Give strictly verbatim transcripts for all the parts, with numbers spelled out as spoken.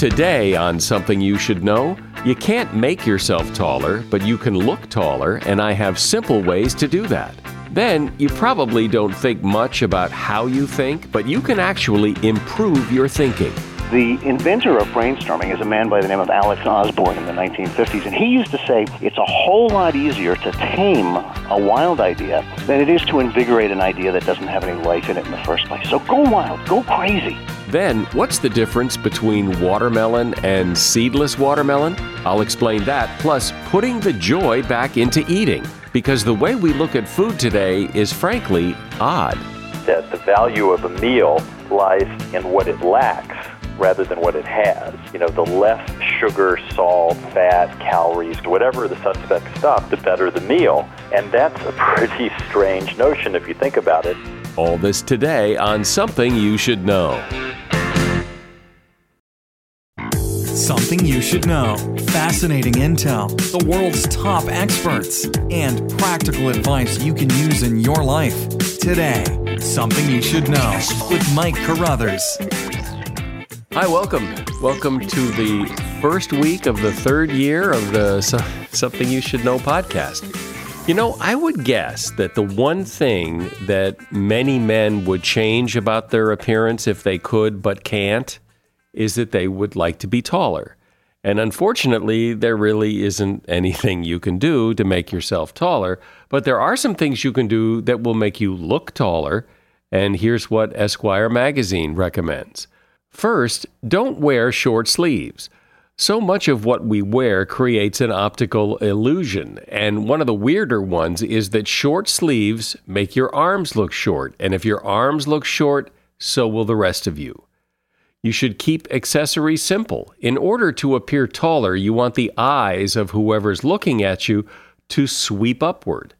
Today on Something You Should Know, you can't make yourself taller, but you can look taller, and I have simple ways to do that. Then, you probably don't think much about how you think, but you can actually improve your thinking. The inventor of brainstorming is a man by the name of Alex Osborne in the nineteen fifties, and he used to say it's a whole lot easier to tame a wild idea than it is to invigorate an idea that doesn't have any life in it in the first place. So go wild, go crazy. Then, what's the difference between watermelon and seedless watermelon? I'll explain that, plus putting the joy back into eating, because the way we look at food today is frankly odd. That the value of a meal lies in what it lacks rather than what it has. You know, the less sugar, salt, fat, calories, whatever the suspect stuff, the better the meal. And that's a pretty strange notion if you think about it. All this today on Something You Should Know. Something You Should Know. Fascinating intel, the world's top experts, and practical advice you can use in your life. Today, Something You Should Know with Mike Carruthers. Hi, welcome. Welcome to the first week of the third year of the Something You Should Know podcast. You know, I would guess that the one thing that many men would change about their appearance if they could but can't is that they would like to be taller. And unfortunately, there really isn't anything you can do to make yourself taller, but there are some things you can do that will make you look taller, and here's what Esquire magazine recommends. First, don't wear short sleeves. So much of what we wear creates an optical illusion, and one of the weirder ones is that short sleeves make your arms look short, and if your arms look short, so will the rest of you. You should keep accessories simple. In order to appear taller, you want the eyes of whoever's looking at you to sweep upward.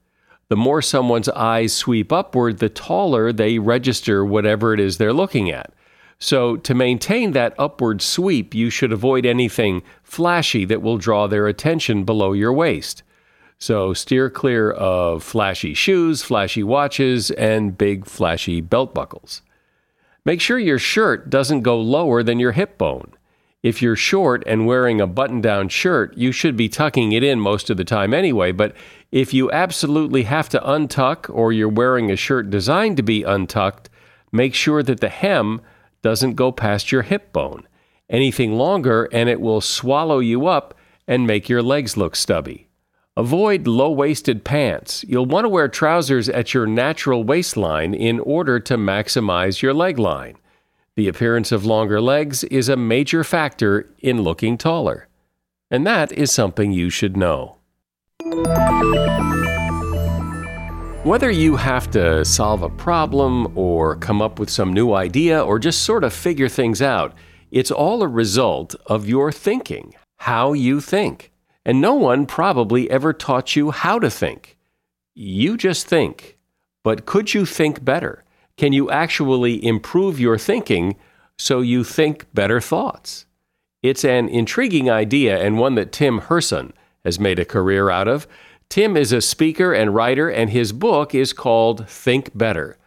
The more someone's eyes sweep upward, the taller they register whatever it is they're looking at. So to maintain that upward sweep, you should avoid anything flashy that will draw their attention below your waist. So steer clear of flashy shoes, flashy watches, and big flashy belt buckles. Make sure your shirt doesn't go lower than your hip bone. If you're short and wearing a button-down shirt, you should be tucking it in most of the time anyway, but if you absolutely have to untuck or you're wearing a shirt designed to be untucked, make sure that the hem doesn't go past your hip bone. Anything longer and it will swallow you up and make your legs look stubby. Avoid low-waisted pants. You'll want to wear trousers at your natural waistline in order to maximize your leg line. The appearance of longer legs is a major factor in looking taller. And that is something you should know. Whether you have to solve a problem or come up with some new idea or just sort of figure things out, it's all a result of your thinking, how you think. And no one probably ever taught you how to think. You just think. But could you think better? Can you actually improve your thinking so you think better thoughts? It's an intriguing idea and one that Tim Hurson has made a career out of. Tim is a speaker and writer, and his book is called Think Better.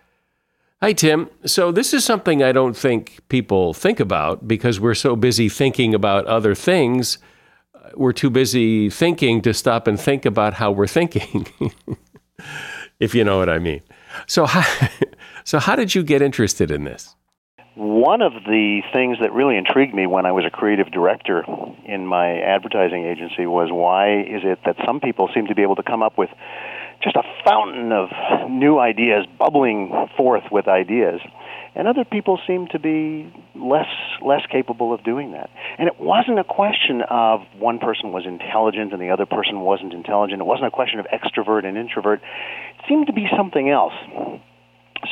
Hi, Tim. So this is something I don't think people think about because we're so busy thinking about other things. We're too busy thinking to stop and think about how we're thinking, if you know what I mean. So how, so how did you get interested in this? One of the things that really intrigued me when I was a creative director in my advertising agency was why is it that some people seem to be able to come up with just a fountain of new ideas, bubbling forth with ideas, and other people seem to be less less capable of doing that. And it wasn't a question of one person was intelligent and the other person wasn't intelligent. It wasn't a question of extrovert and introvert. It seemed to be something else.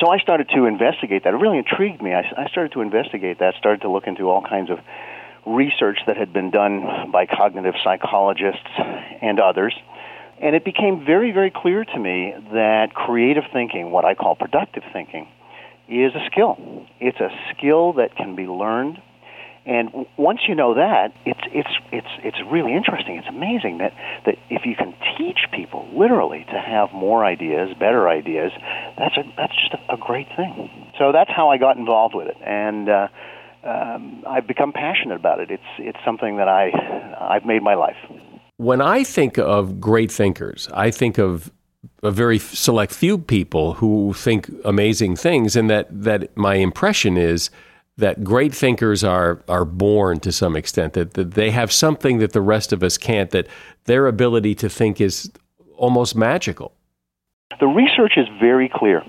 So I started to investigate that. It really intrigued me. I, I started to investigate that, started to look into all kinds of research that had been done by cognitive psychologists and others. And it became very, very clear to me that creative thinking, what I call productive thinking, is a skill. It's a skill that can be learned. And once you know that, it's it's it's it's really interesting. It's amazing that, that if you can teach people literally to have more ideas, better ideas, that's a, that's just a, a great thing. So that's how I got involved with it. And uh, um, I've become passionate about it. It's it's something that I I've made my life. When I think of great thinkers, I think of a very select few people who think amazing things, and that, that my impression is that great thinkers are are born to some extent, that, that they have something that the rest of us can't, that their ability to think is almost magical. The research is very clear.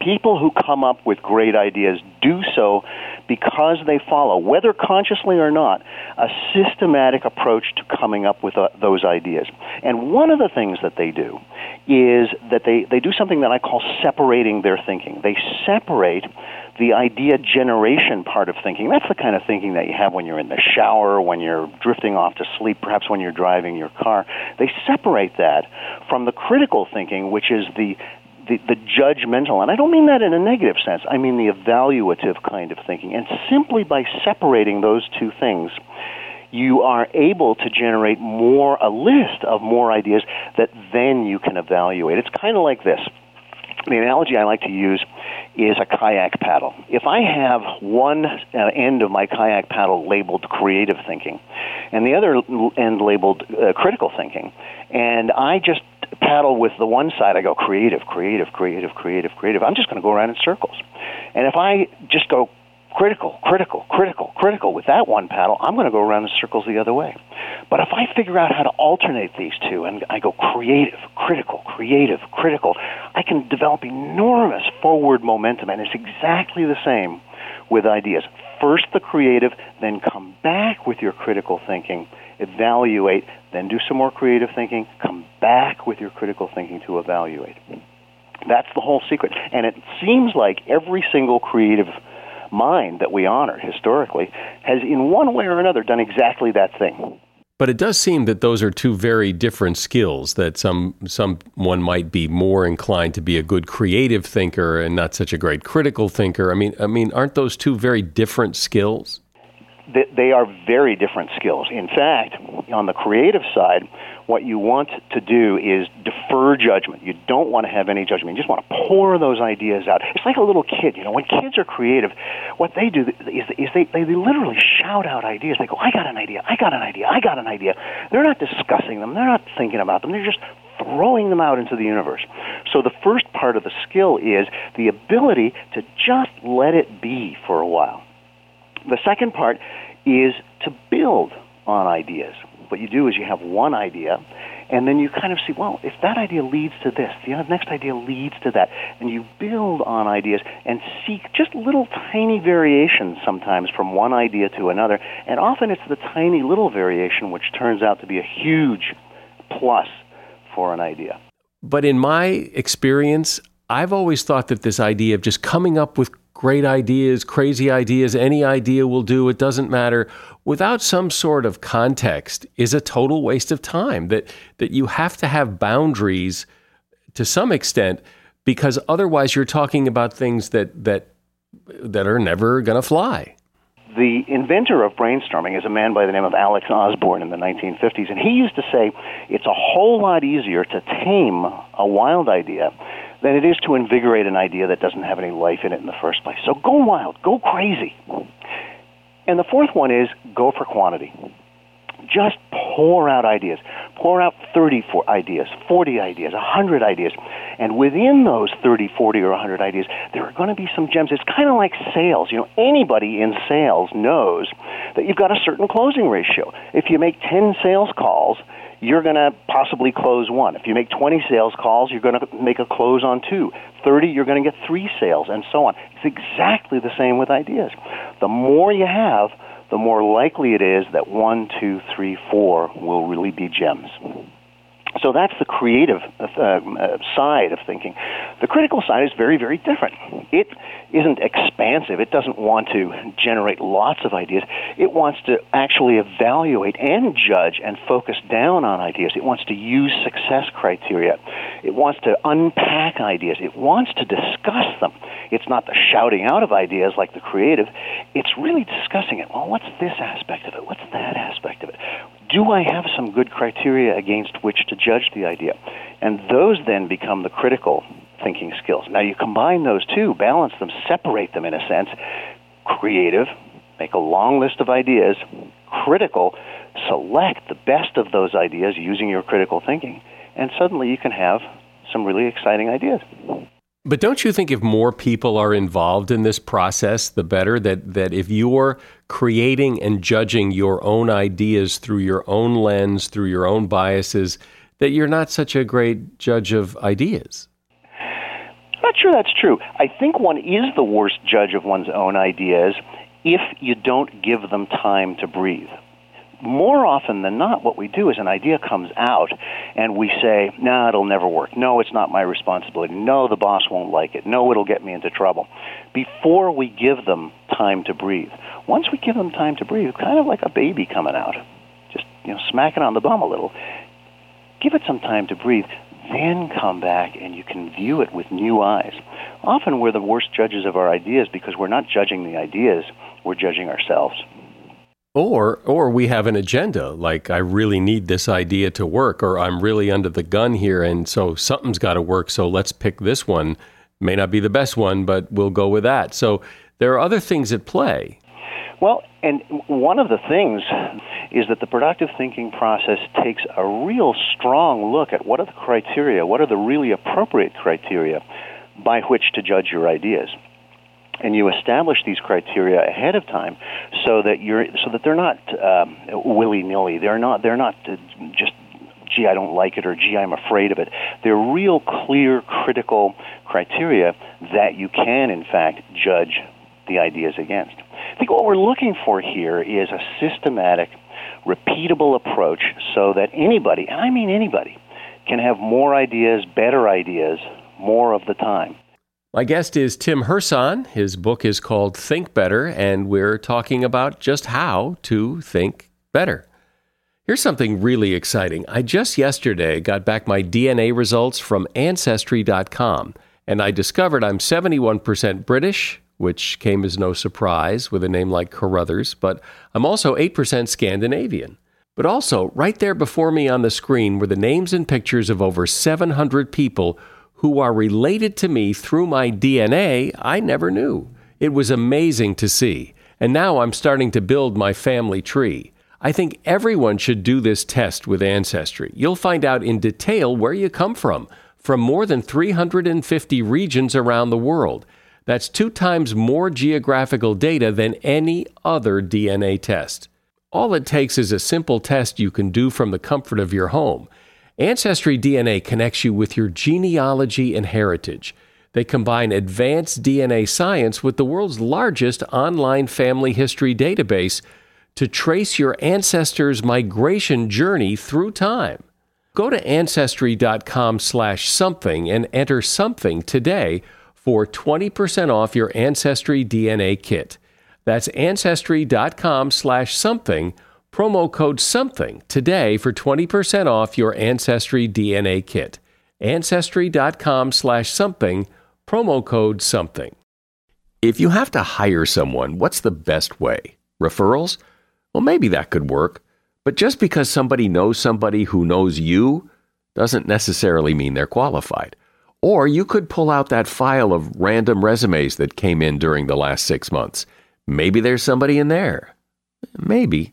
People who come up with great ideas do so because they follow, whether consciously or not, a systematic approach to coming up with uh, those ideas. And one of the things that they do is that they, they do something that I call separating their thinking. They separate the idea generation part of thinking. That's the kind of thinking that you have when you're in the shower, when you're drifting off to sleep, perhaps when you're driving your car. They separate that from the critical thinking, which is the The, the judgmental, and I don't mean that in a negative sense, I mean the evaluative kind of thinking. And simply by separating those two things, you are able to generate more, a list of more ideas that then you can evaluate. It's kind of like this. The analogy I like to use is a kayak paddle. If I have one end of my kayak paddle labeled creative thinking and the other end labeled uh, critical thinking, and I just paddle with the one side, I go creative, creative, creative, creative, creative. I'm just going to go around in circles. And if I just go critical, critical, critical, critical with that one paddle, I'm going to go around in circles the other way. But if I figure out how to alternate these two and I go creative, critical, creative, critical, I can develop enormous forward momentum, and it's exactly the same with ideas. First the creative, then come back with your critical thinking, evaluate, then do some more creative thinking, come back with your critical thinking to evaluate. That's the whole secret. And it seems like every single creative mind that we honor historically has in one way or another done exactly that thing. But it does seem that those are two very different skills, that some someone might be more inclined to be a good creative thinker and not such a great critical thinker. I mean, I mean, aren't those two very different skills? They are very different skills. In fact, on the creative side, what you want to do is defer judgment. You don't want to have any judgment. You just want to pour those ideas out. It's like a little kid. You know, when kids are creative, what they do is, is they, they literally shout out ideas. They go, I got an idea, I got an idea, I got an idea. They're not discussing them. They're not thinking about them. They're just throwing them out into the universe. So the first part of the skill is the ability to just let it be for a while. The second part is to build on ideas. What you do is you have one idea, and then you kind of see, well, if that idea leads to this, the next idea leads to that, and you build on ideas and seek just little tiny variations sometimes from one idea to another, and often it's the tiny little variation which turns out to be a huge plus for an idea. But in my experience, I've always thought that this idea of just coming up with great ideas, crazy ideas, any idea will do, it doesn't matter, without some sort of context is a total waste of time. That that you have to have boundaries to some extent, because otherwise you're talking about things that that, that are never going to fly. The inventor of brainstorming is a man by the name of Alex Osborne in the nineteen fifties, and he used to say it's a whole lot easier to tame a wild idea than it is to invigorate an idea that doesn't have any life in it in the first place. So go wild, go crazy. And the fourth one is go for quantity. Just pour out ideas. Pour out thirty ideas, forty ideas, one hundred ideas. And within those thirty, forty, or one hundred ideas, there are going to be some gems. It's kind of like sales. You know, anybody in sales knows that you've got a certain closing ratio. If you make ten sales calls, you're going to possibly close one. If you make twenty sales calls, you're going to make a close on two. thirty, you're going to get three sales, and so on. It's exactly the same with ideas. The more you have, the more likely it is that one, two, three, four will really be gems. So that's the creative uh, side of thinking. The critical side is very, very different. It isn't expansive. It doesn't want to generate lots of ideas. It wants to actually evaluate and judge and focus down on ideas. It wants to use success criteria. It wants to unpack ideas. It wants to discuss them. It's not the shouting out of ideas like the creative. It's really discussing it. Well, what's this aspect of it? What's that aspect of it? Do I have some good criteria against which to judge the idea? And those then become the critical thinking skills. Now, you combine those two, balance them, separate them in a sense, creative, make a long list of ideas, critical, select the best of those ideas using your critical thinking, and suddenly you can have some really exciting ideas. But don't you think if more people are involved in this process, the better? That, that if you're creating and judging your own ideas through your own lens, through your own biases, that you're not such a great judge of ideas? I'm not sure that's true. I think one is the worst judge of one's own ideas if you don't give them time to breathe. More often than not, what we do is an idea comes out and we say, no, nah, it'll never work. No, it's not my responsibility. No, the boss won't like it. No, it'll get me into trouble. Before we give them time to breathe. Once we give them time to breathe, kind of like a baby coming out, just you know, smack it on the bum a little. Give it some time to breathe, then come back and you can view it with new eyes. Often we're the worst judges of our ideas because we're not judging the ideas, we're judging ourselves. Or or we have an agenda, like I really need this idea to work, or I'm really under the gun here, and so something's got to work, so let's pick this one. May not be the best one, but we'll go with that. So there are other things at play. Well, and one of the things is that the productive thinking process takes a real strong look at what are the criteria, what are the really appropriate criteria by which to judge your ideas. And you establish these criteria ahead of time, so that you're so that they're not um, willy-nilly. They're not. They're not just. Gee, I don't like it, or gee, I'm afraid of it. They're real, clear, critical criteria that you can, in fact, judge the ideas against. I think what we're looking for here is a systematic, repeatable approach, so that anybody, and I mean anybody, can have more ideas, better ideas, more of the time. My guest is Tim Hurson. His book is called Think Better, and we're talking about just how to think better. Here's something really exciting. I just yesterday got back my D N A results from Ancestry dot com, and I discovered I'm seventy-one percent British, which came as no surprise with a name like Carruthers, but I'm also eight percent Scandinavian. But also, right there before me on the screen were the names and pictures of over seven hundred people who are related to me through my D N A, I never knew. It was amazing to see. And now I'm starting to build my family tree. I think everyone should do this test with Ancestry. You'll find out in detail where you come from, from more than three hundred fifty regions around the world. That's two times more geographical data than any other D N A test. All it takes is a simple test you can do from the comfort of your home. Ancestry D N A connects you with your genealogy and heritage. They combine advanced D N A science with the world's largest online family history database to trace your ancestors' migration journey through time. Go to Ancestry.com slash something and enter something today for twenty percent off your Ancestry D N A kit. That's Ancestry.com slash something. Promo code SOMETHING today for twenty percent off your Ancestry D N A kit. Ancestry.com slash something, promo code SOMETHING. If you have to hire someone, what's the best way? Referrals? Well, maybe that could work. But just because somebody knows somebody who knows you doesn't necessarily mean they're qualified. Or you could pull out that file of random resumes that came in during the last six months. Maybe there's somebody in there. Maybe.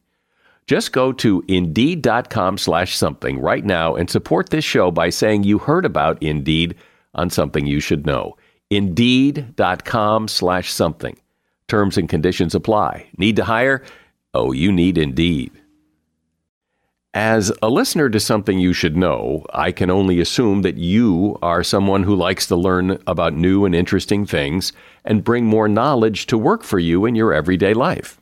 Just go to Indeed.com slash something right now and support this show by saying you heard about Indeed on Something You Should Know. Indeed.com slash something. Terms and conditions apply. Need to hire? Oh, you need Indeed. As a listener to Something You Should Know, I can only assume that you are someone who likes to learn about new and interesting things and bring more knowledge to work for you in your everyday life.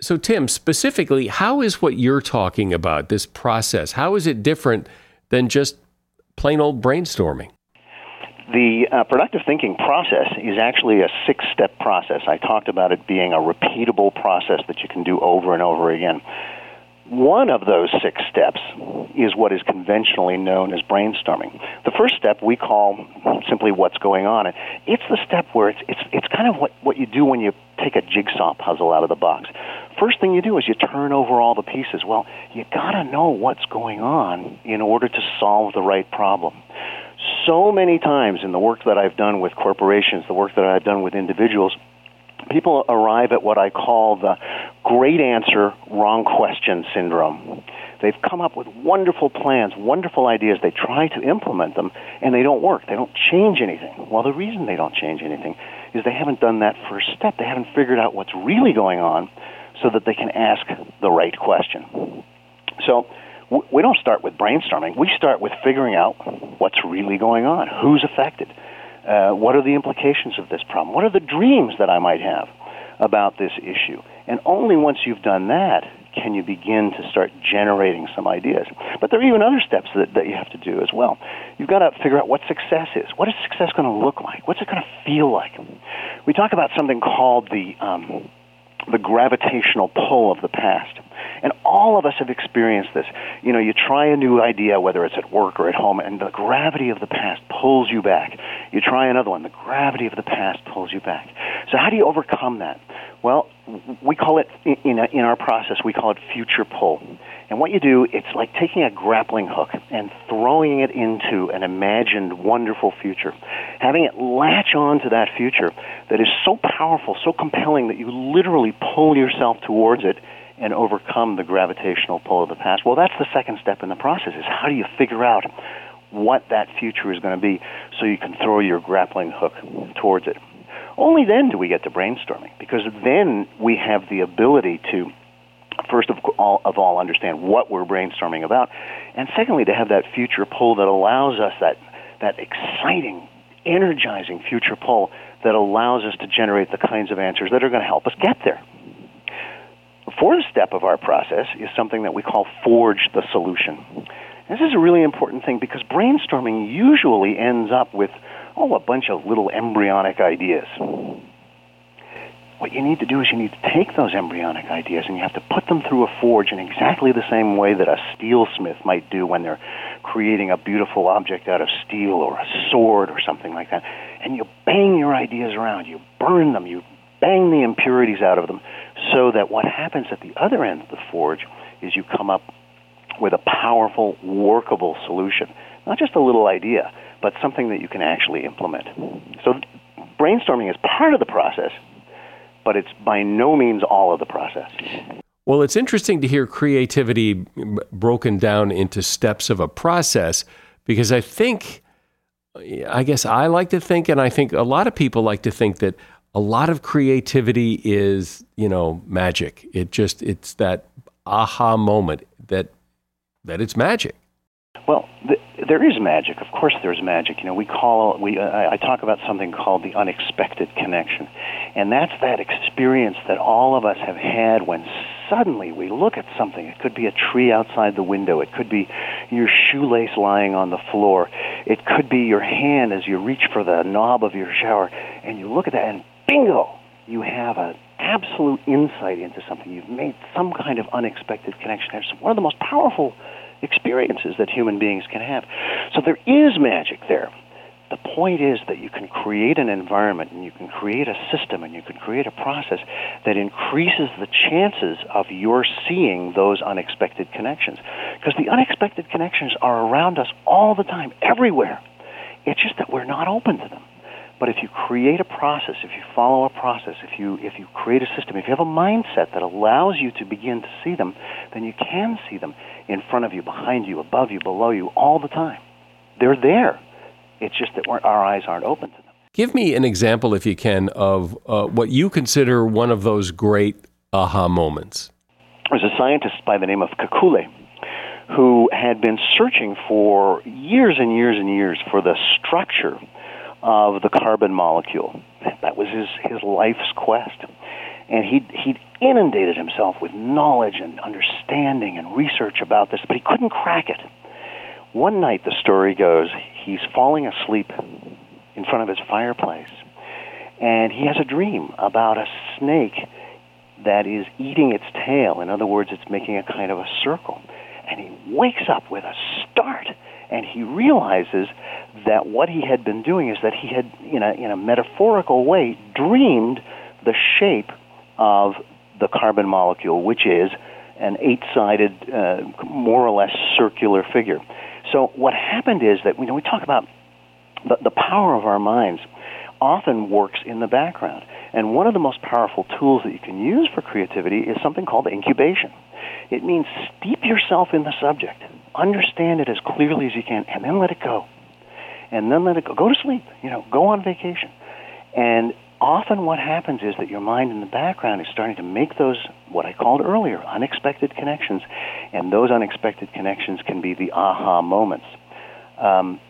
So, Tim, specifically, how is what you're talking about, this process, how is it different than just plain old brainstorming? The uh, productive thinking process is actually a six-step process. I talked about it being a repeatable process that you can do over and over again. One of those six steps is what is conventionally known as brainstorming. The first step we call simply what's going on. And it's the step where it's, it's, it's kind of what, what you do when you take a jigsaw puzzle out of the box. First thing you do is you turn over all the pieces. Well, you got to know what's going on in order to solve the right problem. So many times in the work that I've done with corporations, the work that I've done with individuals, people arrive at what I call the great answer, wrong question syndrome. They've come up with wonderful plans, wonderful ideas. They try to implement them, and they don't work. They don't change anything. Well, the reason they don't change anything is they haven't done that first step. They haven't figured out what's really going on so that they can ask the right question. So w- we don't start with brainstorming. We start with figuring out what's really going on, who's affected. Uh, what are the implications of this problem? What are the dreams that I might have about this issue? And only once you've done that can you begin to start generating some ideas. But there are even other steps that, that you have to do as well. You've got to figure out what success is. What is success going to look like? What's it going to feel like? We talk about something called the um, the gravitational pull of the past. And all of us have experienced this. You know, you try a new idea, whether it's at work or at home, and the gravity of the past pulls you back. You try another one, the gravity of the past pulls you back. So how do you overcome that? Well, we call it, in in our process, we call it future pull. And what you do, it's like taking a grappling hook and throwing it into an imagined, wonderful future, having it latch on to that future that is so powerful, so compelling that you literally pull yourself towards it and overcome the gravitational pull of the past. Well, that's the second step in the process, is how do you figure out what that future is going to be so you can throw your grappling hook towards it. Only then do we get to brainstorming, because then we have the ability to, first of all, of all understand what we're brainstorming about, and secondly, to have that future pull that allows us, that, that exciting, energizing future pull that allows us to generate the kinds of answers that are going to help us get there. The fourth step of our process is something that we call forge the solution. This is a really important thing because brainstorming usually ends up with, oh, a bunch of little embryonic ideas. What you need to do is you need to take those embryonic ideas and you have to put them through a forge in exactly the same way that a steelsmith might do when they're creating a beautiful object out of steel or a sword or something like that. And you bang your ideas around, you burn them, you bang the impurities out of them, so that what happens at the other end of the forge is you come up with a powerful, workable solution. Not just a little idea, but something that you can actually implement. So brainstorming is part of the process, but it's by no means all of the process. Well, it's interesting to hear creativity broken down into steps of a process, because I think, I guess I like to think, and I think a lot of people like to think that a lot of creativity is, you know, magic. It just, it's that aha moment that that it's magic. Well, th- there is magic. Of course there's magic. You know, we call, we uh, I talk about something called the unexpected connection. And that's that experience that all of us have had when suddenly we look at something. It could be a tree outside the window. It could be your shoelace lying on the floor. It could be your hand as you reach for the knob of your shower. And you look at that and bingo, you have an absolute insight into something. You've made some kind of unexpected connection. It's one of the most powerful experiences that human beings can have. So there is magic there. The point is that you can create an environment and you can create a system and you can create a process that increases the chances of your seeing those unexpected connections. Because the unexpected connections are around us all the time, everywhere. It's just that we're not open to them. But if you create a process, if you follow a process, if you if you create a system, if you have a mindset that allows you to begin to see them, then you can see them in front of you, behind you, above you, below you, all the time. They're there. It's just that we're, our eyes aren't open to them. Give me an example, if you can, of uh, what you consider one of those great aha moments. There's a scientist by the name of Kekulé who had been searching for years and years and years for the structure of the carbon molecule. That was his, his life's quest. And he'd, he'd inundated himself with knowledge and understanding and research about this, but he couldn't crack it. One night, the story goes, he's falling asleep in front of his fireplace, and he has a dream about a snake that is eating its tail. In other words, it's making a kind of a circle. And he wakes up with a start, and he realizes that what he had been doing is that he had, in a, in a metaphorical way, dreamed the shape of the carbon molecule, which is an eight-sided, uh, more or less circular figure. So what happened is that, you know, we talk about the, the power of our minds often works in the background. And one of the most powerful tools that you can use for creativity is something called incubation. It means steep yourself in the subject. Understand it as clearly as you can, and then let it go. And then let it go. Go to sleep. You know, go on vacation. And often what happens is that your mind in the background is starting to make those, what I called earlier, unexpected connections, and those unexpected connections can be the aha moments. Um,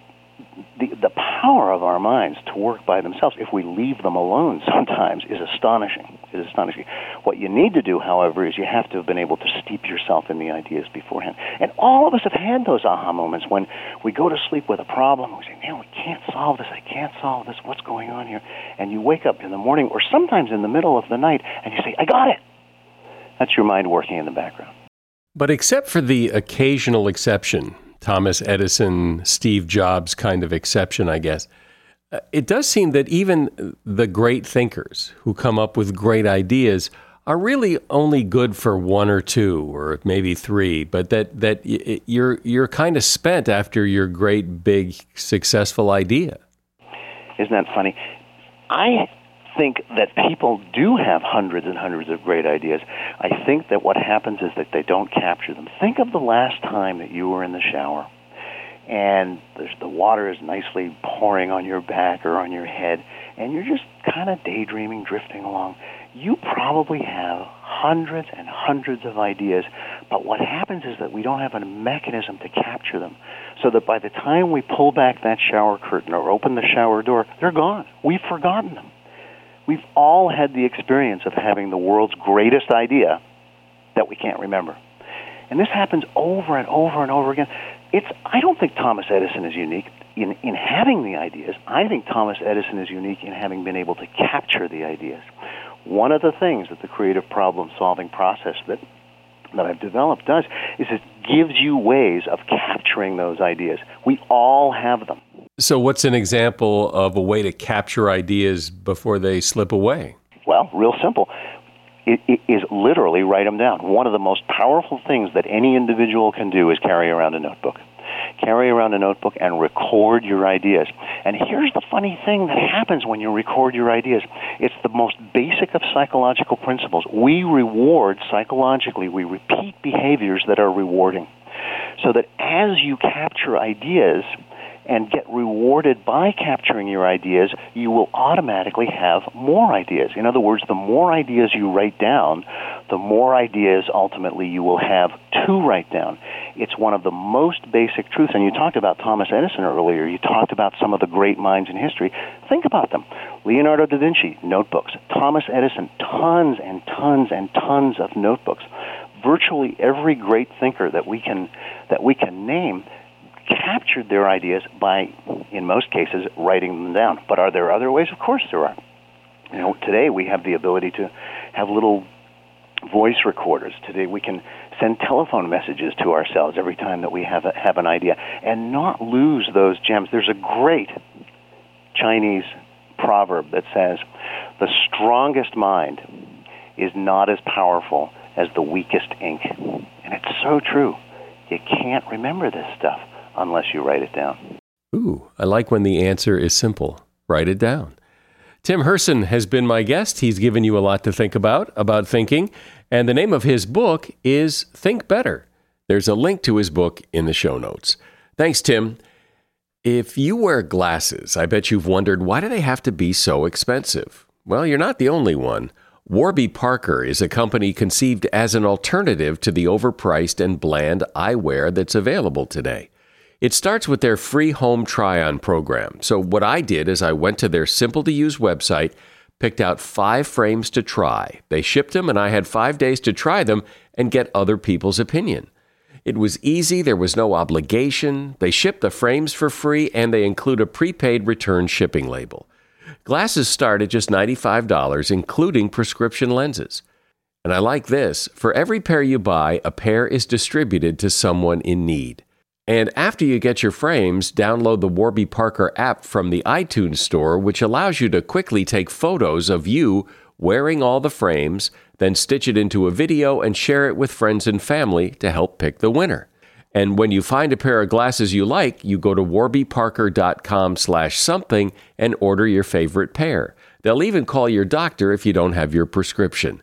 the, the power of our minds to work by themselves, if we leave them alone sometimes, is astonishing. Is astonishing. What you need to do, however, is you have to have been able to steep yourself in the ideas beforehand. And all of us have had those aha moments when we go to sleep with a problem. We say, man, we can't solve this. I can't solve this. What's going on here? And you wake up in the morning or sometimes in the middle of the night and you say, I got it. That's your mind working in the background. But except for the occasional exception, Thomas Edison, Steve Jobs kind of exception, I guess, it does seem that even the great thinkers who come up with great ideas are really only good for one or two or maybe three, but that that you're you're kind of spent after your great, big, successful idea. Isn't that funny? I think that people do have hundreds and hundreds of great ideas. I think that what happens is that they don't capture them. Think of the last time that you were in the shower and the water is nicely pouring on your back or on your head, and you're just kind of daydreaming, drifting along. You probably have hundreds and hundreds of ideas, but what happens is that we don't have a mechanism to capture them, so that by the time we pull back that shower curtain or open the shower door, they're gone. We've forgotten them. We've all had the experience of having the world's greatest idea that we can't remember. And this happens over and over and over again. It's, I don't think Thomas Edison is unique in, in having the ideas. I think Thomas Edison is unique in having been able to capture the ideas. One of the things that the creative problem-solving process that, that I've developed does is it gives you ways of capturing those ideas. We all have them. So what's an example of a way to capture ideas before they slip away? Well, real simple. It, it is literally write them down. One of the most powerful things that any individual can do is carry around a notebook. Carry around a notebook and record your ideas. And here's the funny thing that happens when you record your ideas. It's the most basic of psychological principles. We reward psychologically. We repeat behaviors that are rewarding. So that as you capture ideas and get rewarded by capturing your ideas, you will automatically have more ideas. In other words, the more ideas you write down, the more ideas ultimately you will have to write down. It's one of the most basic truths. And you talked about Thomas Edison earlier. You talked about some of the great minds in history. Think about them. Leonardo da Vinci, notebooks. Thomas Edison, tons and tons and tons of notebooks. Virtually every great thinker that we can that we can name captured their ideas by, in most cases, writing them down. But are there other ways? Of course there are. You know, today we have the ability to have little voice recorders. Today we can send telephone messages to ourselves every time that we have a, have an idea and not lose those gems. There's a great Chinese proverb that says, the strongest mind is not as powerful as the weakest ink. And it's so true. You can't remember this stuff unless you write it down. Ooh, I like when the answer is simple. Write it down. Tim Hurson has been my guest. He's given you a lot to think about, about thinking. And the name of his book is Think Better. There's a link to his book in the show notes. Thanks, Tim. If you wear glasses, I bet you've wondered, why do they have to be so expensive? Well, you're not the only one. Warby Parker is a company conceived as an alternative to the overpriced and bland eyewear that's available today. It starts with their free home try-on program. So what I did is I went to their simple-to-use website, picked out five frames to try. They shipped them, and I had five days to try them and get other people's opinion. It was easy. There was no obligation. They ship the frames for free, and they include a prepaid return shipping label. Glasses start at just ninety-five dollars, including prescription lenses. And I like this. For every pair you buy, a pair is distributed to someone in need. And after you get your frames, download the Warby Parker app from the iTunes store, which allows you to quickly take photos of you wearing all the frames, then stitch it into a video and share it with friends and family to help pick the winner. And when you find a pair of glasses you like, you go to warby parker dot com slash something and order your favorite pair. They'll even call your doctor if you don't have your prescription.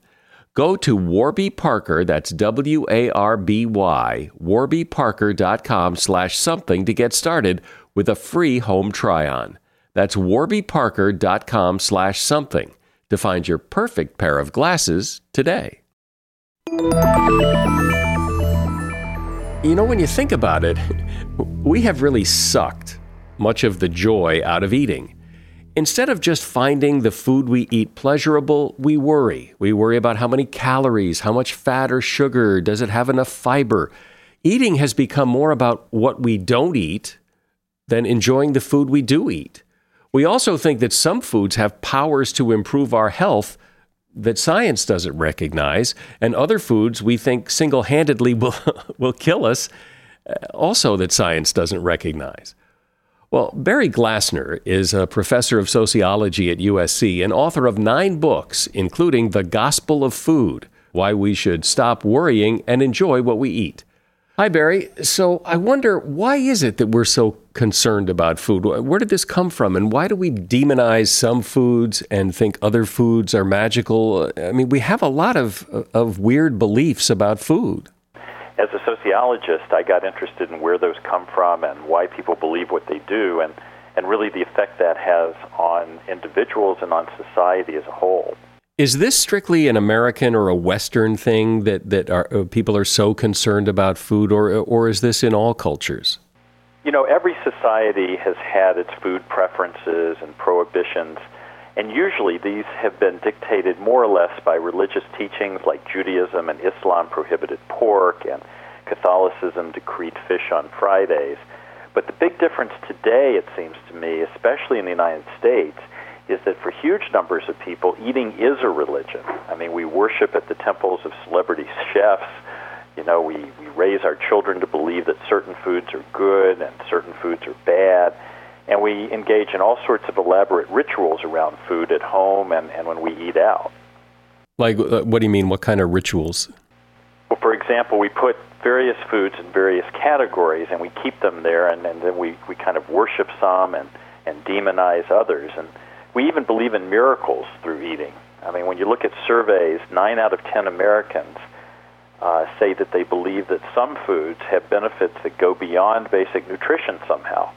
Go to Warby Parker, that's W A R B Y, warby parker dot com slash something to get started with a free home try-on. That's warby parker dot com slash something to find your perfect pair of glasses today. You know, when you think about it, we have really sucked much of the joy out of eating. Instead of just finding the food we eat pleasurable, we worry. We worry about how many calories, how much fat or sugar, does it have enough fiber? Eating has become more about what we don't eat than enjoying the food we do eat. We also think that some foods have powers to improve our health that science doesn't recognize, and other foods we think single-handedly will, will kill us, also that science doesn't recognize. Well, Barry Glasner is a professor of sociology at U S C and author of nine books, including The Gospel of Food, Why We Should Stop Worrying and Enjoy What We Eat. Hi, Barry. So I wonder, why is it that we're so concerned about food? Where did this come from? And why do we demonize some foods and think other foods are magical? I mean, we have a lot of, of weird beliefs about food. As a sociologist, I got interested in where those come from and why people believe what they do, and, and really the effect that has on individuals and on society as a whole. Is this strictly an American or a Western thing that, that are, uh, people are so concerned about food, or or is this in all cultures? You know, every society has had its food preferences and prohibitions, and usually these have been dictated more or less by religious teachings like Judaism and Islam prohibited pork, and Catholicism decreed fish on Fridays. But the big difference today, it seems to me, especially in the United States, is that for huge numbers of people, eating is a religion. I mean, we worship at the temples of celebrity chefs. You know, we, we raise our children to believe that certain foods are good and certain foods are bad. And we engage in all sorts of elaborate rituals around food at home and, and when we eat out. Like, uh, what do you mean? What kind of rituals? Well, for example, we put various foods in various categories, and we keep them there, and, and then we, we kind of worship some and, and demonize others. And we even believe in miracles through eating. I mean, when you look at surveys, nine out of ten Americans uh, say that they believe that some foods have benefits that go beyond basic nutrition somehow.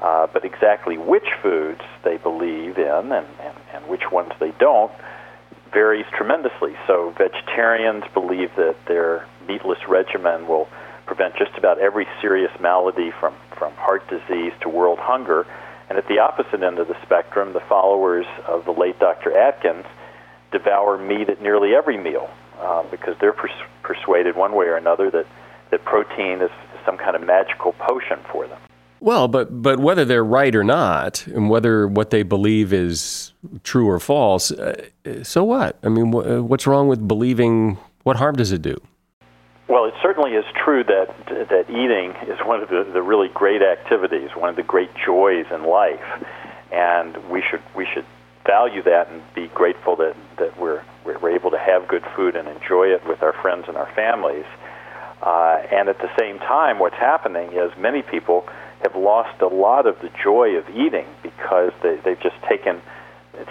Uh, but exactly which foods they believe in and, and, and which ones they don't varies tremendously. So vegetarians believe that their meatless regimen will prevent just about every serious malady from, from heart disease to world hunger. And at the opposite end of the spectrum, the followers of the late Doctor Atkins devour meat at nearly every meal uh, because they're pers- persuaded one way or another that, that protein is some kind of magical potion for them. Well, but but whether they're right or not, and whether what they believe is true or false, uh, so what? I mean, wh- what's wrong with believing? What harm does it do? Well, it certainly is true that that eating is one of the, the really great activities, one of the great joys in life, and we should we should value that and be grateful that that we're we're able to have good food and enjoy it with our friends and our families. Uh, and at the same time, what's happening is many people have lost a lot of the joy of eating because they, they've just taken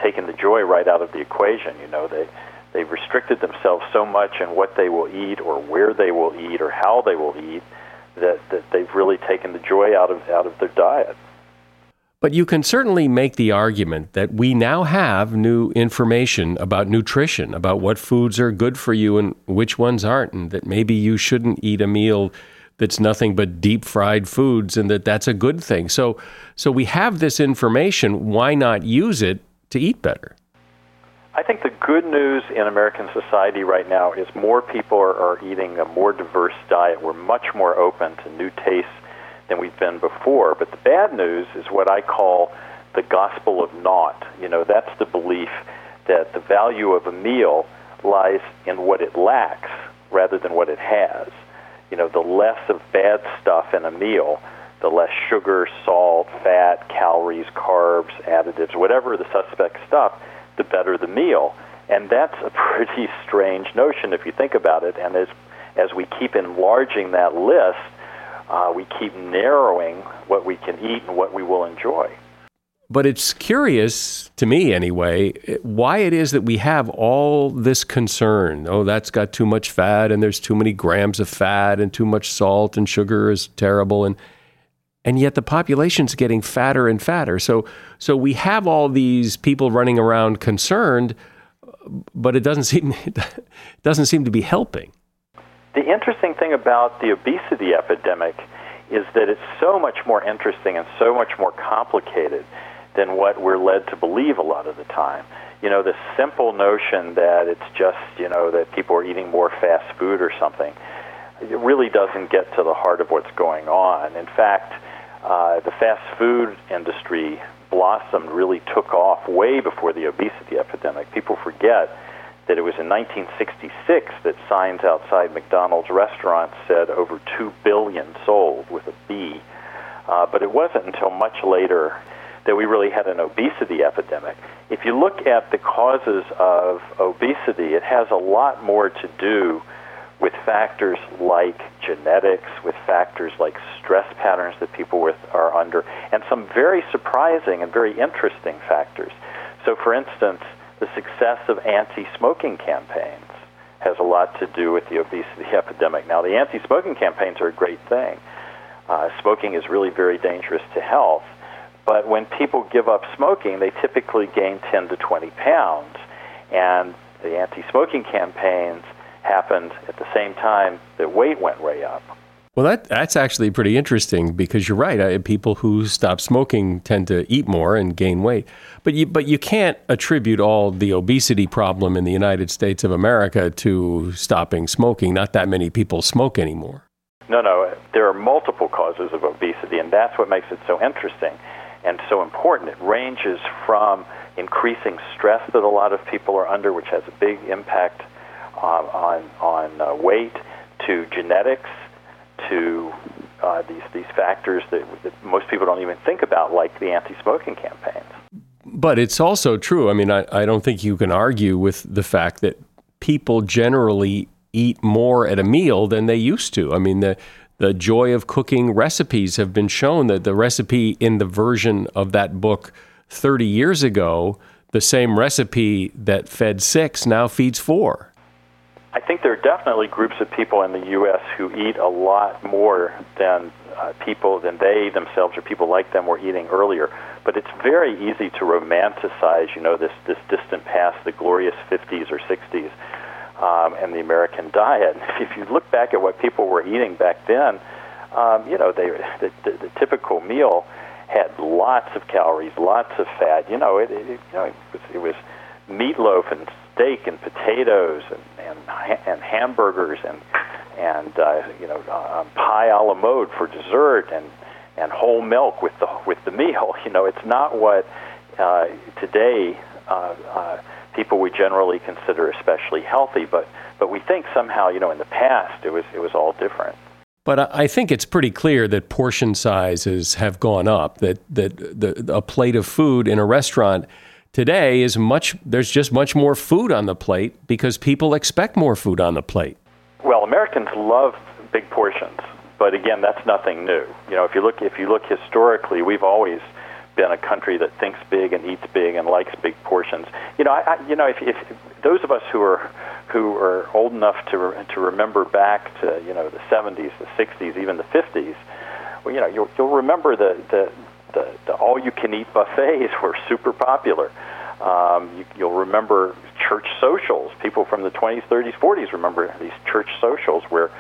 taken the joy right out of the equation. You know, they they've restricted themselves so much in what they will eat or where they will eat or how they will eat that, that they've really taken the joy out of out of their diet. But you can certainly make the argument that we now have new information about nutrition, about what foods are good for you and which ones aren't, and that maybe you shouldn't eat a meal that's nothing but deep-fried foods, and that that's a good thing. So so we have this information. Why not use it to eat better? I think the good news in American society right now is more people are, are eating a more diverse diet. We're much more open to new tastes than we've been before. But the bad news is what I call the gospel of naught. You know, that's the belief that the value of a meal lies in what it lacks rather than what it has. You know, the less of bad stuff in a meal, the less sugar, salt, fat, calories, carbs, additives, whatever the suspect stuff, the better the meal. And that's a pretty strange notion if you think about it. And as as we keep enlarging that list, Uh, we keep narrowing what we can eat and what we will enjoy. But it's curious, to me anyway, why it is that we have all this concern. Oh, that's got too much fat, and there's too many grams of fat, and too much salt, and sugar is terrible, and and yet the population's getting fatter and fatter. So, so we have all these people running around concerned, but it doesn't seem it doesn't seem to be helping. The interesting thing about the obesity epidemic is that it's so much more interesting and so much more complicated than what we're led to believe a lot of the time. You know, this simple notion that it's just, you know, that people are eating more fast food or something, it really doesn't get to the heart of what's going on. In fact, uh, the fast food industry blossomed, really took off way before the obesity epidemic. People forget that it was in nineteen sixty-six that signs outside McDonald's restaurants said over two billion sold, with a B. Uh, but it wasn't until much later that we really had an obesity epidemic. If you look at the causes of obesity, it has a lot more to do with factors like genetics, with factors like stress patterns that people with are under, and some very surprising and very interesting factors. So, for instance, the success of anti-smoking campaigns has a lot to do with the obesity epidemic. Now, the anti-smoking campaigns are a great thing. Uh, smoking is really very dangerous to health. But when people give up smoking, they typically gain ten to twenty pounds. And the anti-smoking campaigns happened at the same time that weight went way up. Well, that that's actually pretty interesting, because you're right. I, people who stop smoking tend to eat more and gain weight. But you but you can't attribute all the obesity problem in the United States of America to stopping smoking. Not that many people smoke anymore. No, no. There are multiple causes of obesity, and that's what makes it so interesting and so important. It ranges from increasing stress that a lot of people are under, which has a big impact uh, on, on uh, weight, to genetics, to uh, these these factors that, that most people don't even think about, like the anti-smoking campaigns. But it's also true. I mean, I, I don't think you can argue with the fact that people generally eat more at a meal than they used to. I mean, the the joy of cooking recipes have been shown that the recipe in the version of that book thirty years ago, the same recipe that fed six now feeds four. I think there are definitely groups of people in the U S who eat a lot more than uh, people, than they themselves or people like them were eating earlier. But it's very easy to romanticize, you know, this, this distant past, the glorious fifties or sixties, um, and the American diet. If you look back at what people were eating back then, um, you know, they, the, the, the typical meal had lots of calories, lots of fat. You know, it, it, you know, it was, it was meatloaf and steak and potatoes and and, and hamburgers and and uh, you know uh, pie a la mode for dessert, and and whole milk with the with the meal. You know, it's not what uh, today uh, uh, people would generally consider especially healthy, but but we think somehow, you know, in the past it was it was all different. But I think it's pretty clear that portion sizes have gone up, that that the, a plate of food in a restaurant today is much, there's just much more food on the plate because people expect more food on the plate. Well, Americans love big portions, but again, that's nothing new. You know, if you look if you look historically, we've always been a country that thinks big and eats big and likes big portions. You know, I, I you know if, if those of us who are who are old enough to re- to remember back to, you know, the seventies, the sixties, even the fifties, well, you know, you'll, you'll remember the the, the, the all-you-can-eat buffets were super popular. Um, you, you'll remember church socials. People from the twenties, thirties, forties remember these church socials where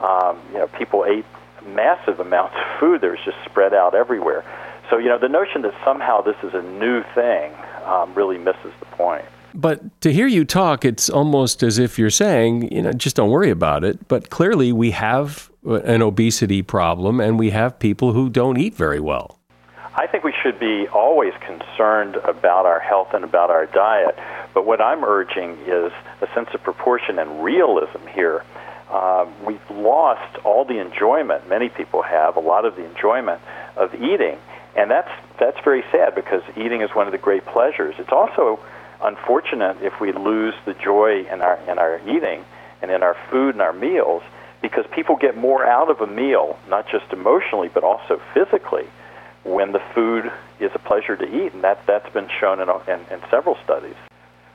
um, you know, people ate massive amounts of food that was just spread out everywhere. So, you know, the notion that somehow this is a new thing um, really misses the point. But to hear you talk, it's almost as if you're saying, you know, just don't worry about it. But clearly we have an obesity problem and we have people who don't eat very well. I think we should be always concerned about our health and about our diet. But what I'm urging is a sense of proportion and realism here. Uh, we've lost all the enjoyment, many people have, a lot of the enjoyment of eating. And that's that's very sad because eating is one of the great pleasures. It's also unfortunate if we lose the joy in our in our eating and in our food and our meals, because people get more out of a meal, not just emotionally but also physically, when the food is a pleasure to eat, and that that's been shown in in, in several studies.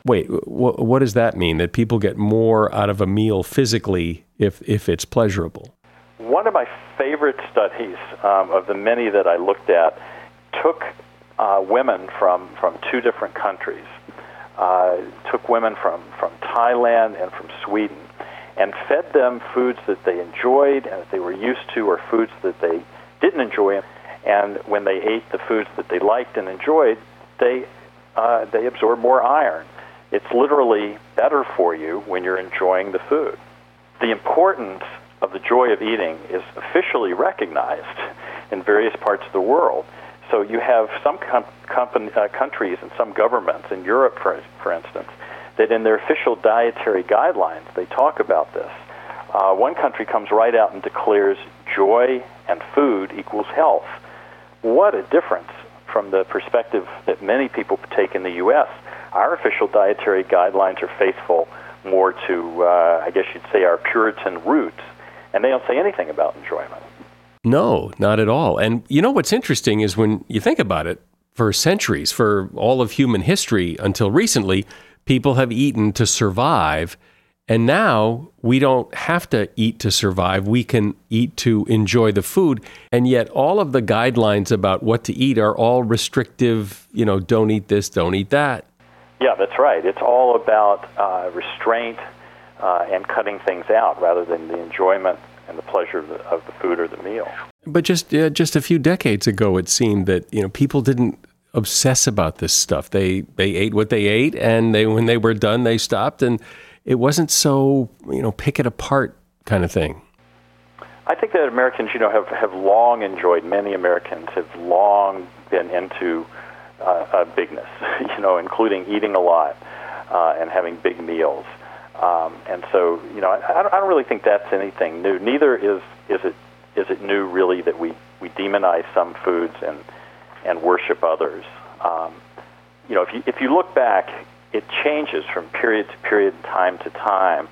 Wait, wh- what does that mean? That people get more out of a meal physically if if it's pleasurable? One of my favorite studies um, of the many that I looked at took uh, women from, from two different countries, uh, took women from, from Thailand and from Sweden, and fed them foods that they enjoyed and that they were used to, or foods that they didn't enjoy. And when they ate the foods that they liked and enjoyed, they uh, they absorbed more iron. It's literally better for you when you're enjoying the food. The importance of the joy of eating is officially recognized in various parts of the world. So you have some com- com- uh, countries and some governments, in Europe, for, for instance, that in their official dietary guidelines, they talk about this. Uh, one country comes right out and declares joy and food equals health. What a difference from the perspective that many people take in the U S. Our official dietary guidelines are faithful more to, uh, I guess you'd say, our Puritan roots. And they don't say anything about enjoyment. No, not at all. And you know what's interesting is when you think about it, for centuries, for all of human history until recently, people have eaten to survive. And now we don't have to eat to survive. We can eat to enjoy the food. And yet all of the guidelines about what to eat are all restrictive, you know, don't eat this, don't eat that. Yeah, that's right. It's all about uh, restraint. Uh, and cutting things out rather than the enjoyment and the pleasure of the, of the food or the meal. But just uh, just a few decades ago, it seemed that, you know, people didn't obsess about this stuff. They they ate what they ate, and they when they were done, they stopped, and it wasn't so, you know, pick it apart kind of thing. I think that Americans, you know, have, have long enjoyed, many Americans have long been into uh, uh, bigness, you know, including eating a lot uh, and having big meals. Um, and so, you know, I, I, don't, I don't really think that's anything new. Neither is, is it is it new, really, that we, we demonize some foods and and worship others. Um, you know, if you if you look back, it changes from period to period, time to time,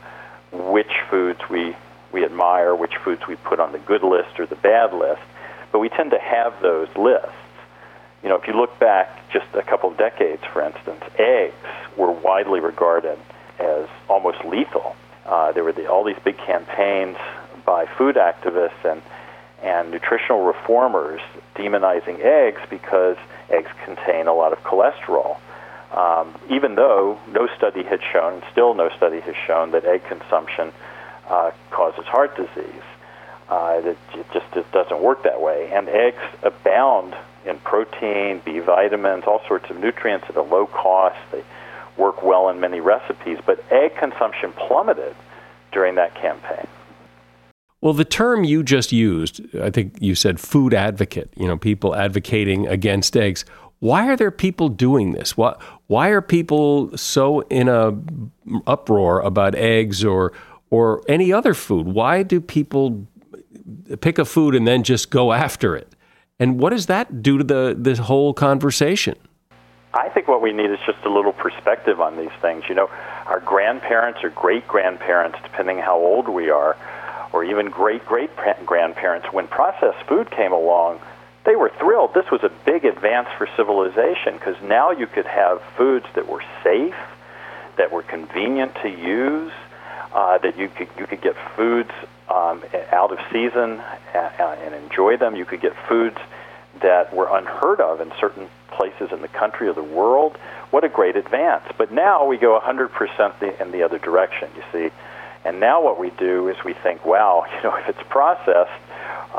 which foods we we admire, which foods we put on the good list or the bad list. But we tend to have those lists. You know, if you look back just a couple of decades, for instance, eggs were widely regarded as almost lethal. Uh, there were the, all these big campaigns by food activists and, and nutritional reformers demonizing eggs because eggs contain a lot of cholesterol, um, even though no study had shown, and still no study has shown, that egg consumption uh, causes heart disease. Uh, it, it just it doesn't work that way. And eggs abound in protein, B vitamins, all sorts of nutrients at a low cost. They work well in many recipes, but egg consumption plummeted during that campaign. Well, the term you just used, I think you said food advocate, you know, people advocating against eggs. Why are there people doing this? Why, why are people so in a uproar about eggs or or any other food? Why do people pick a food and then just go after it? And what does that do to the this whole conversation? I think what we need is just a little perspective on these things. You know, our grandparents or great-grandparents, depending how old we are, or even great-great-grandparents, when processed food came along, they were thrilled. This was a big advance for civilization because now you could have foods that were safe, that were convenient to use, uh, that you could you could get foods um, out of season and, and enjoy them. You could get foods that were unheard of in certain places in the country or the world. What a great advance. But now we go one hundred percent the, in the other direction, you see. And now what we do is we think, wow, you know, if it's processed,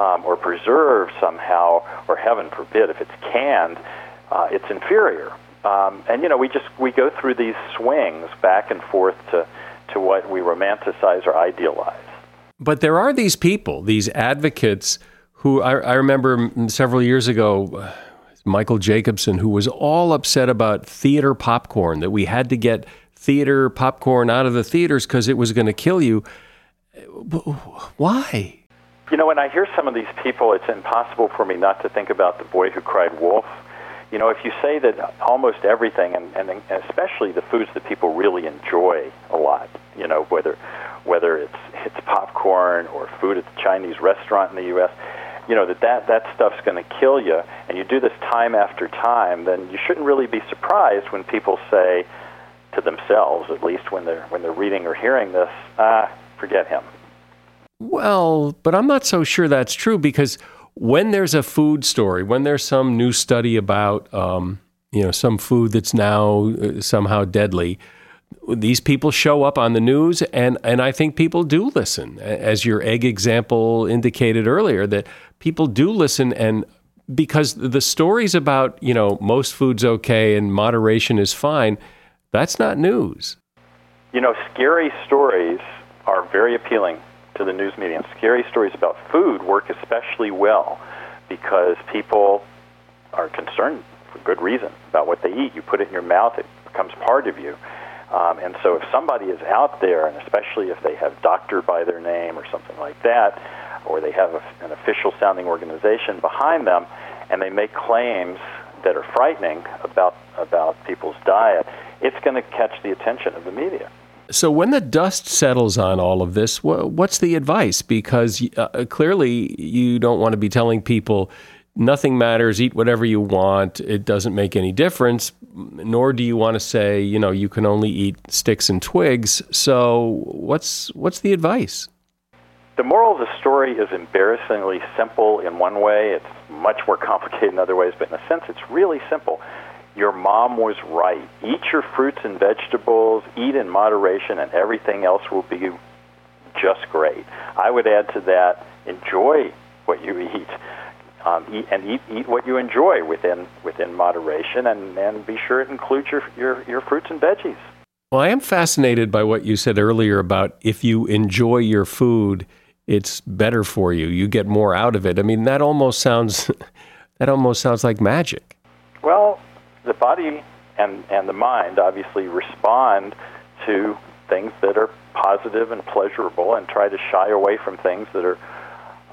Um, or preserved somehow, or heaven forbid, if it's canned, uh, it's inferior. Um, and you know, we just we go through these swings back and forth to to what we romanticize or idealize. But there are these people, these advocates, who I, I remember several years ago, Michael Jacobson, who was all upset about theater popcorn, that we had to get theater popcorn out of the theaters because it was going to kill you. Why? You know, when I hear some of these people, it's impossible for me not to think about The Boy Who Cried Wolf. You know, if you say that almost everything, and, and especially the foods that people really enjoy a lot, you know, whether whether it's it's popcorn or food at the Chinese restaurant in the U S, you know, that that, that stuff's going to kill you, and you do this time after time, then you shouldn't really be surprised when people say to themselves, at least when they're, when they're reading or hearing this, ah, forget him. Well, but I'm not so sure that's true, because when there's a food story, when there's some new study about, um, you know, some food that's now somehow deadly, these people show up on the news, and, and I think people do listen, as your egg example indicated earlier, that people do listen, and because the stories about, you know, most food's okay and moderation is fine, that's not news. You know, scary stories are very appealing to the news media, and scary stories about food work especially well because people are concerned, for good reason, about what they eat. You put it in your mouth, it becomes part of you. Um, and so if somebody is out there, and especially if they have doctor by their name or something like that, or they have a, an official-sounding organization behind them, and they make claims that are frightening about, about people's diet, it's going to catch the attention of the media. So when the dust settles on all of this, what's the advice? Because uh, clearly you don't want to be telling people nothing matters, eat whatever you want, it doesn't make any difference, nor do you want to say, you know, you can only eat sticks and twigs. So what's what's the advice? The moral of the story is embarrassingly simple in one way. It's much more complicated in other ways, but in a sense it's really simple. Your mom was right. Eat your fruits and vegetables, eat in moderation, and everything else will be just great. I would add to that, enjoy what you eat, um, eat and eat, eat what you enjoy within within moderation, and, and be sure it includes your, your, your fruits and veggies. Well, I am fascinated by what you said earlier about if you enjoy your food, it's better for you. You get more out of it. I mean, that almost sounds that almost sounds like magic. Well, the body and, and the mind obviously respond to things that are positive and pleasurable and try to shy away from things that are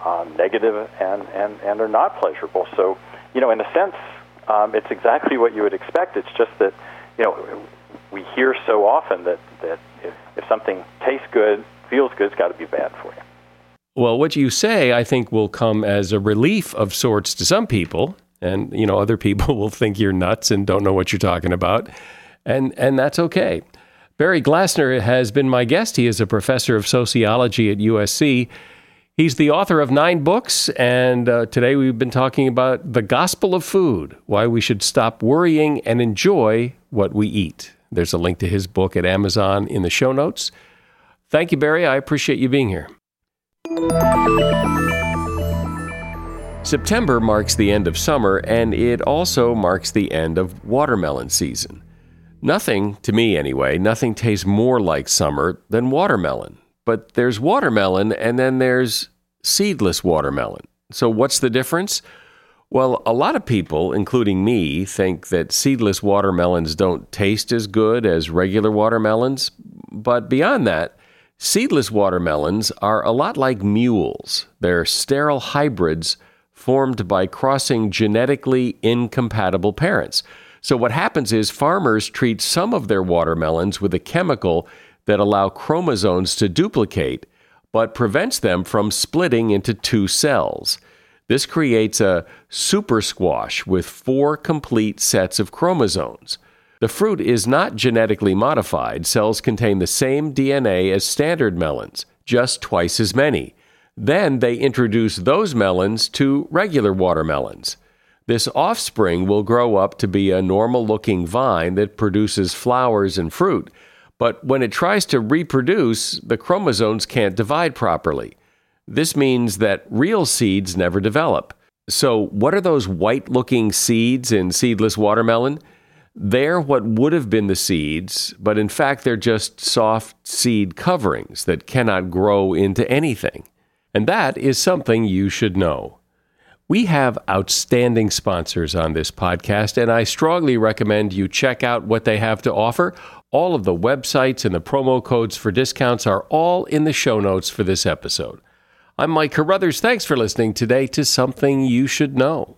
uh, negative and, and, and are not pleasurable. So, you know, in a sense, um, it's exactly what you would expect. It's just that, you know, we hear so often that, that if, if something tastes good, feels good, it's got to be bad for you. Well, what you say, I think, will come as a relief of sorts to some people. And, you know, other people will think you're nuts and don't know what you're talking about. And and that's okay. Barry Glasner has been my guest. He is a professor of sociology at U S C. He's the author of nine books. And uh, today we've been talking about The Gospel of Food, Why We Should Stop Worrying and Enjoy What We Eat. There's a link to his book at Amazon in the show notes. Thank you, Barry. I appreciate you being here. September marks the end of summer, and it also marks the end of watermelon season. Nothing, to me anyway, nothing tastes more like summer than watermelon. But there's watermelon, and then there's seedless watermelon. So what's the difference? Well, a lot of people, including me, think that seedless watermelons don't taste as good as regular watermelons. But beyond that, seedless watermelons are a lot like mules. They're sterile hybrids formed by crossing genetically incompatible parents. So what happens is farmers treat some of their watermelons with a chemical that allows chromosomes to duplicate, but prevents them from splitting into two cells. This creates a super squash with four complete sets of chromosomes. The fruit is not genetically modified. Cells contain the same D N A as standard melons, just twice as many. Then they introduce those melons to regular watermelons. This offspring will grow up to be a normal-looking vine that produces flowers and fruit, but when it tries to reproduce, the chromosomes can't divide properly. This means that real seeds never develop. So what are those white-looking seeds in seedless watermelon? They're what would have been the seeds, but in fact they're just soft seed coverings that cannot grow into anything. And that is something you should know. We have outstanding sponsors on this podcast, and I strongly recommend you check out what they have to offer. All of the websites and the promo codes for discounts are all in the show notes for this episode. I'm Mike Carruthers. Thanks for listening today to Something You Should Know.